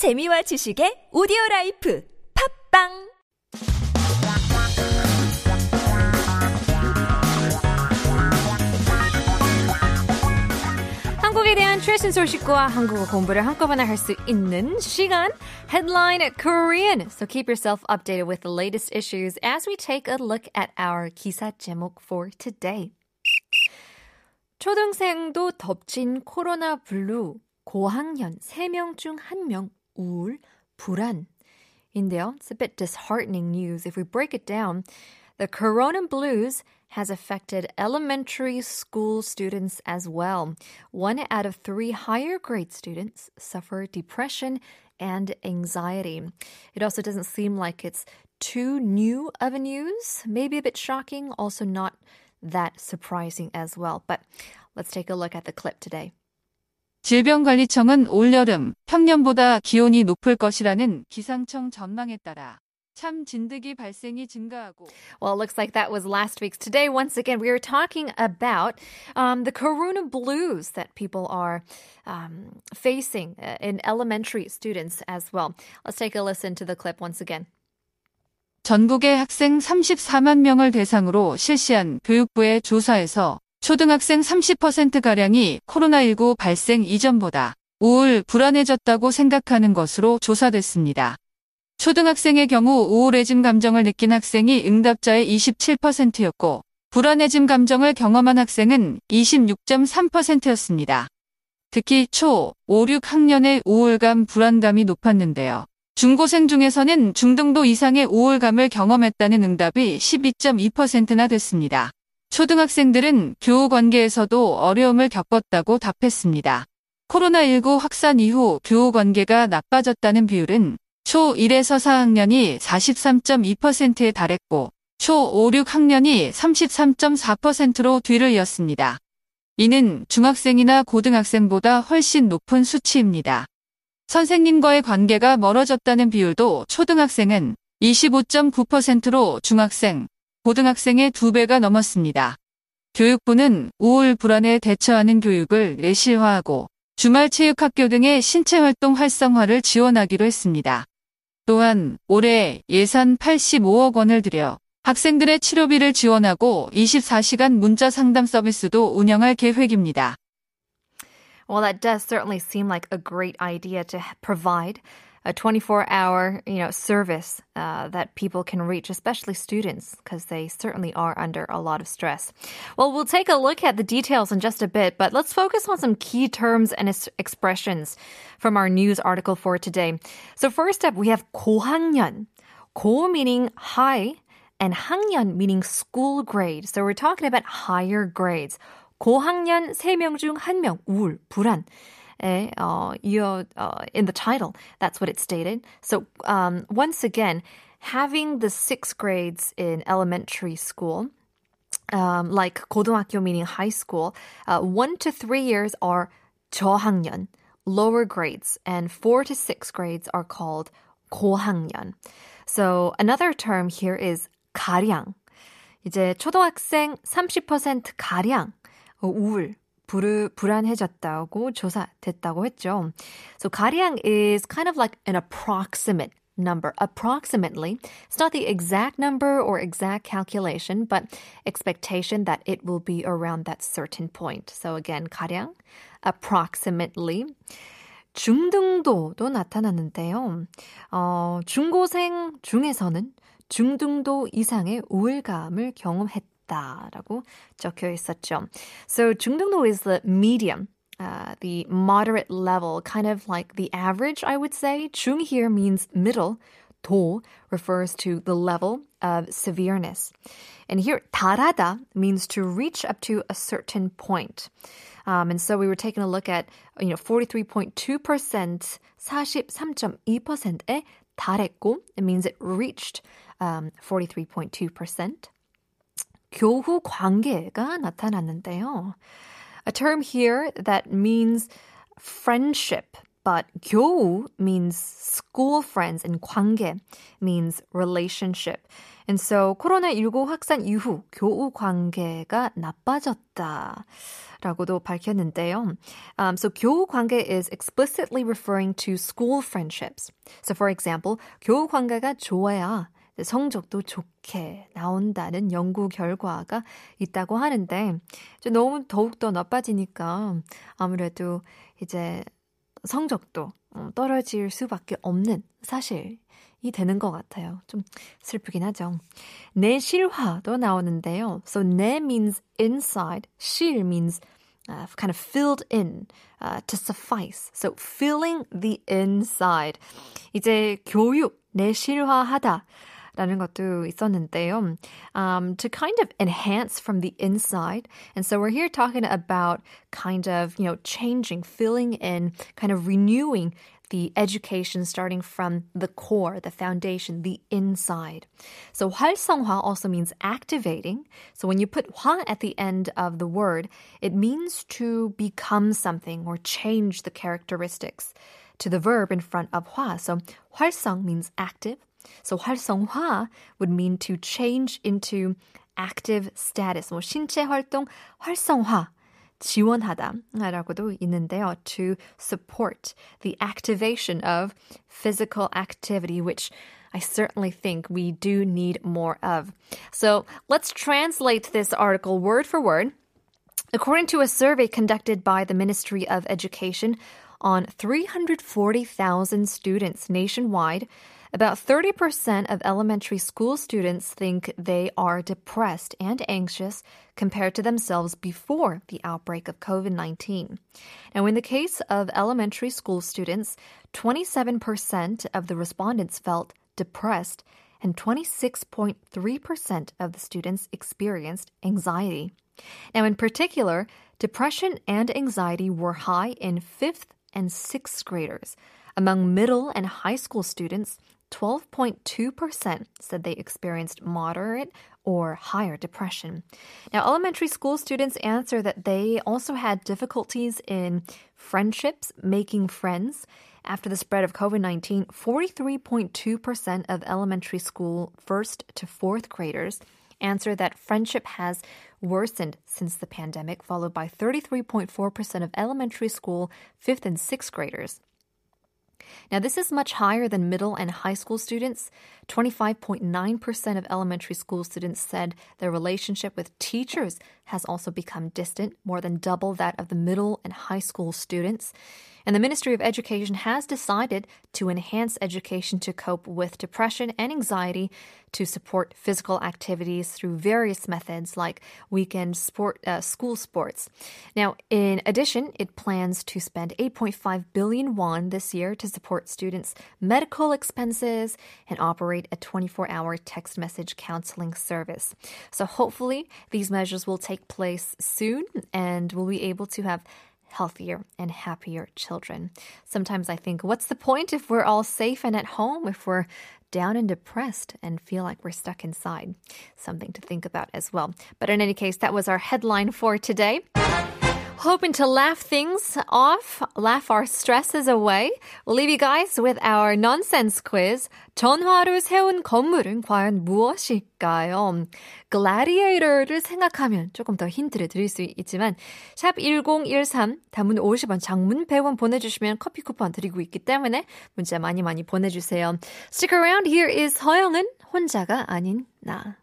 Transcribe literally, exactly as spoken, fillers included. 재미와 지식의 오디오라이프 팝빵 한국에 대한 최신 소식과 한국어 공부를 한꺼번에 할 수 있는 시간 Headline Korean. So keep yourself updated with the latest issues as we take a look at our 기사 제목 for today. 초등생도 덮친 코로나 블루, 고학년 세 명 중 한 명 우울, 불안인데요. It's a bit disheartening news. If we break it down, the Corona Blues has affected elementary school students as well. One out of three higher grade students suffer depression and anxiety. It also doesn't seem like it's too new of a news. Maybe a bit shocking, also not that surprising as well. But let's take a look at the clip today. 질병관리청은 올여름 평년보다 기온이 높을 것이라는 기상청 전망에 따라 참 진드기 발생이 증가하고. Well, it looks like that was last week's. Today, once again, we are talking about um, the corona blues that people are um, facing in elementary students as well. Let's take a listen to the clip once again. 전국의 학생 삼십사만 명을 대상으로 실시한 교육부의 조사에서 초등학생 삼십 퍼센트가량이 코로나십구 발생 이전보다 우울, 불안해졌다고 생각하는 것으로 조사됐습니다. 초등학생의 경우 우울해진 감정을 느낀 학생이 응답자의 이십칠 퍼센트였고 불안해진 감정을 경험한 학생은 이십육 점 삼 퍼센트였습니다. 특히 초, 오, 육 학년의 우울감, 불안감이 높았는데요. 중고생 중에서는 중등도 이상의 우울감을 경험했다는 응답이 십이 점 이 퍼센트나 됐습니다. 초등학생들은 교우 관계에서도 어려움을 겪었다고 답했습니다. 코로나십구 확산 이후 교우 관계가 나빠졌다는 비율은 초 일에서 사 학년이 사십삼 점 이 퍼센트에 달했고 초 오, 육 학년이 삼십삼 점 사 퍼센트로 뒤를 이었습니다. 이는 중학생이나 고등학생보다 훨씬 높은 수치입니다. 선생님과의 관계가 멀어졌다는 비율도 초등학생은 이십오 점 구 퍼센트로 중학생, 고등학생의 두 배가 넘었습니다. 교육부는 우울, 불안에 대처하는 교육을 내실화하고 주말 체육학교 등의 신체활동 활성화를 지원하기로 했습니다. 또한 올해 예산 팔십오억 원을 들여 학생들의 치료비를 지원하고 이십사 시간 문자 상담 서비스도 운영할 계획입니다. Well, that does certainly seem like a great idea to provide a twenty-four hour, you know, service uh, that people can reach, especially students, because they certainly are under a lot of stress. Well, we'll take a look at the details in just a bit, but let's focus on some key terms and es- expressions from our news article for today. So first up, we have 고학년. 고 meaning high, and 학년 meaning school grade. So we're talking about higher grades. 고학년 세 명 중 한 명 우울, 불안. Eh, uh, you're, uh, in the title, that's what it stated. So um, once again, having the sixth grades in elementary school, um, like 고등학교 meaning high school, uh, one to three years are 저학년, lower grades, and four to six grades are called 고학년. So another term here is 가량. 이제 초등학생 삼십 퍼센트 가량 우울. 불안해졌다고 조사됐다고 했죠. So 가량 is kind of like an approximate number, approximately. It's not the exact number or exact calculation, but expectation that it will be around that certain point. So again, 가량, approximately. 중등도도 나타났는데요. 어, 중고생 중에서는 중등도 이상의 우울감을 경험했다. 라고 적혀 있었죠. So 중등도 is the medium, uh, the moderate level, kind of like the average, I would say. 중 here means middle. 도 refers to the level of severeness. And here, 달하다 means to reach up to a certain point. Um, and so we were taking a look at, you know, forty-three point two percent, 사십삼 점 이 퍼센트에 달했고, it means it reached um, forty-three point two percent. 교우 관계가 나타났는데요. A term here that means friendship But 교우 means school friends and 관계 means relationship. And so 코로나십구 확산 이후 교우 관계가 나빠졌다 라고도 밝혔는데요. Um, so 교우 관계 is explicitly referring to school friendships. So for example, 교우 관계가 좋아야 성적도 좋게 나온다는 연구 결과가 있다고 하는데 이제 너무 더욱더 나빠지니까 아무래도 이제 성적도 떨어질 수밖에 없는 사실이 되는 것 같아요. 좀 슬프긴 하죠. 내 실화도 나오는데요. So 내 means inside, 실 means Uh, kind of filled in uh, to suffice. So filling the inside. 이제 교육, 내실화하다. 라는 것도 있었는데요. Um, to kind of enhance from the inside. And so we're here talking about kind of, you know, changing, filling in, kind of renewing the education starting from the core, the foundation, the inside. So 활성화 also means activating. So when you put 화 at the end of the word, it means to become something or change the characteristics to the verb in front of 화. So 활성 means active. So 활성화 would mean to change into active status. 뭐 신체 활동 활성화, 지원하다라고도 있는데요. To support the activation of physical activity, which I certainly think we do need more of. So let's translate this article word for word. According to a survey conducted by the Ministry of Education on three hundred forty thousand students nationwide, about thirty percent of elementary school students think they are depressed and anxious compared to themselves before the outbreak of covid nineteen. Now, in the case of elementary school students, twenty-seven percent of the respondents felt depressed, and twenty-six point three percent of the students experienced anxiety. Now, in particular, depression and anxiety were high in fifth and sixth graders. Among middle and high school students, twelve point two percent said they experienced moderate or higher depression. Now, elementary school students answer that they also had difficulties in friendships, making friends. After the spread of covid nineteen, forty-three point two percent of elementary school first to fourth graders answer that friendship has worsened since the pandemic, followed by thirty-three point four percent of elementary school fifth and sixth graders. Now, this is much higher than middle and high school students. twenty-five point nine percent of elementary school students said their relationship with teachers has also become distant, more than double that of the middle and high school students. And the Ministry of Education has decided to enhance education to cope with depression and anxiety, to support physical activities through various methods like weekend sport, uh, school sports. Now, in addition, it plans to spend eight point five billion won this year to support students' medical expenses and operate a twenty-four hour text message counseling service. So hopefully these measures will take place soon and we'll be able to have healthier and happier children. Sometimes I think, what's the point if we're all safe and at home, if we're down and depressed and feel like we're stuck inside? Something to think about as well. But in any case, that was our headline for today. Hoping to laugh things off, laugh our stresses away. We'll leave you guys with our nonsense quiz. 전화로 세운 건물은 과연 무엇일까요? 글래디에이터를 생각하면 조금 더 힌트를 드릴 수 있지만 샵 일공일삼, 단문 오십 원, 장문 백 원 보내주시면 커피 쿠폰 드리고 있기 때문에 문자 많이 많이 보내주세요. Stick around, here is 허영은 혼자가 아닌 나.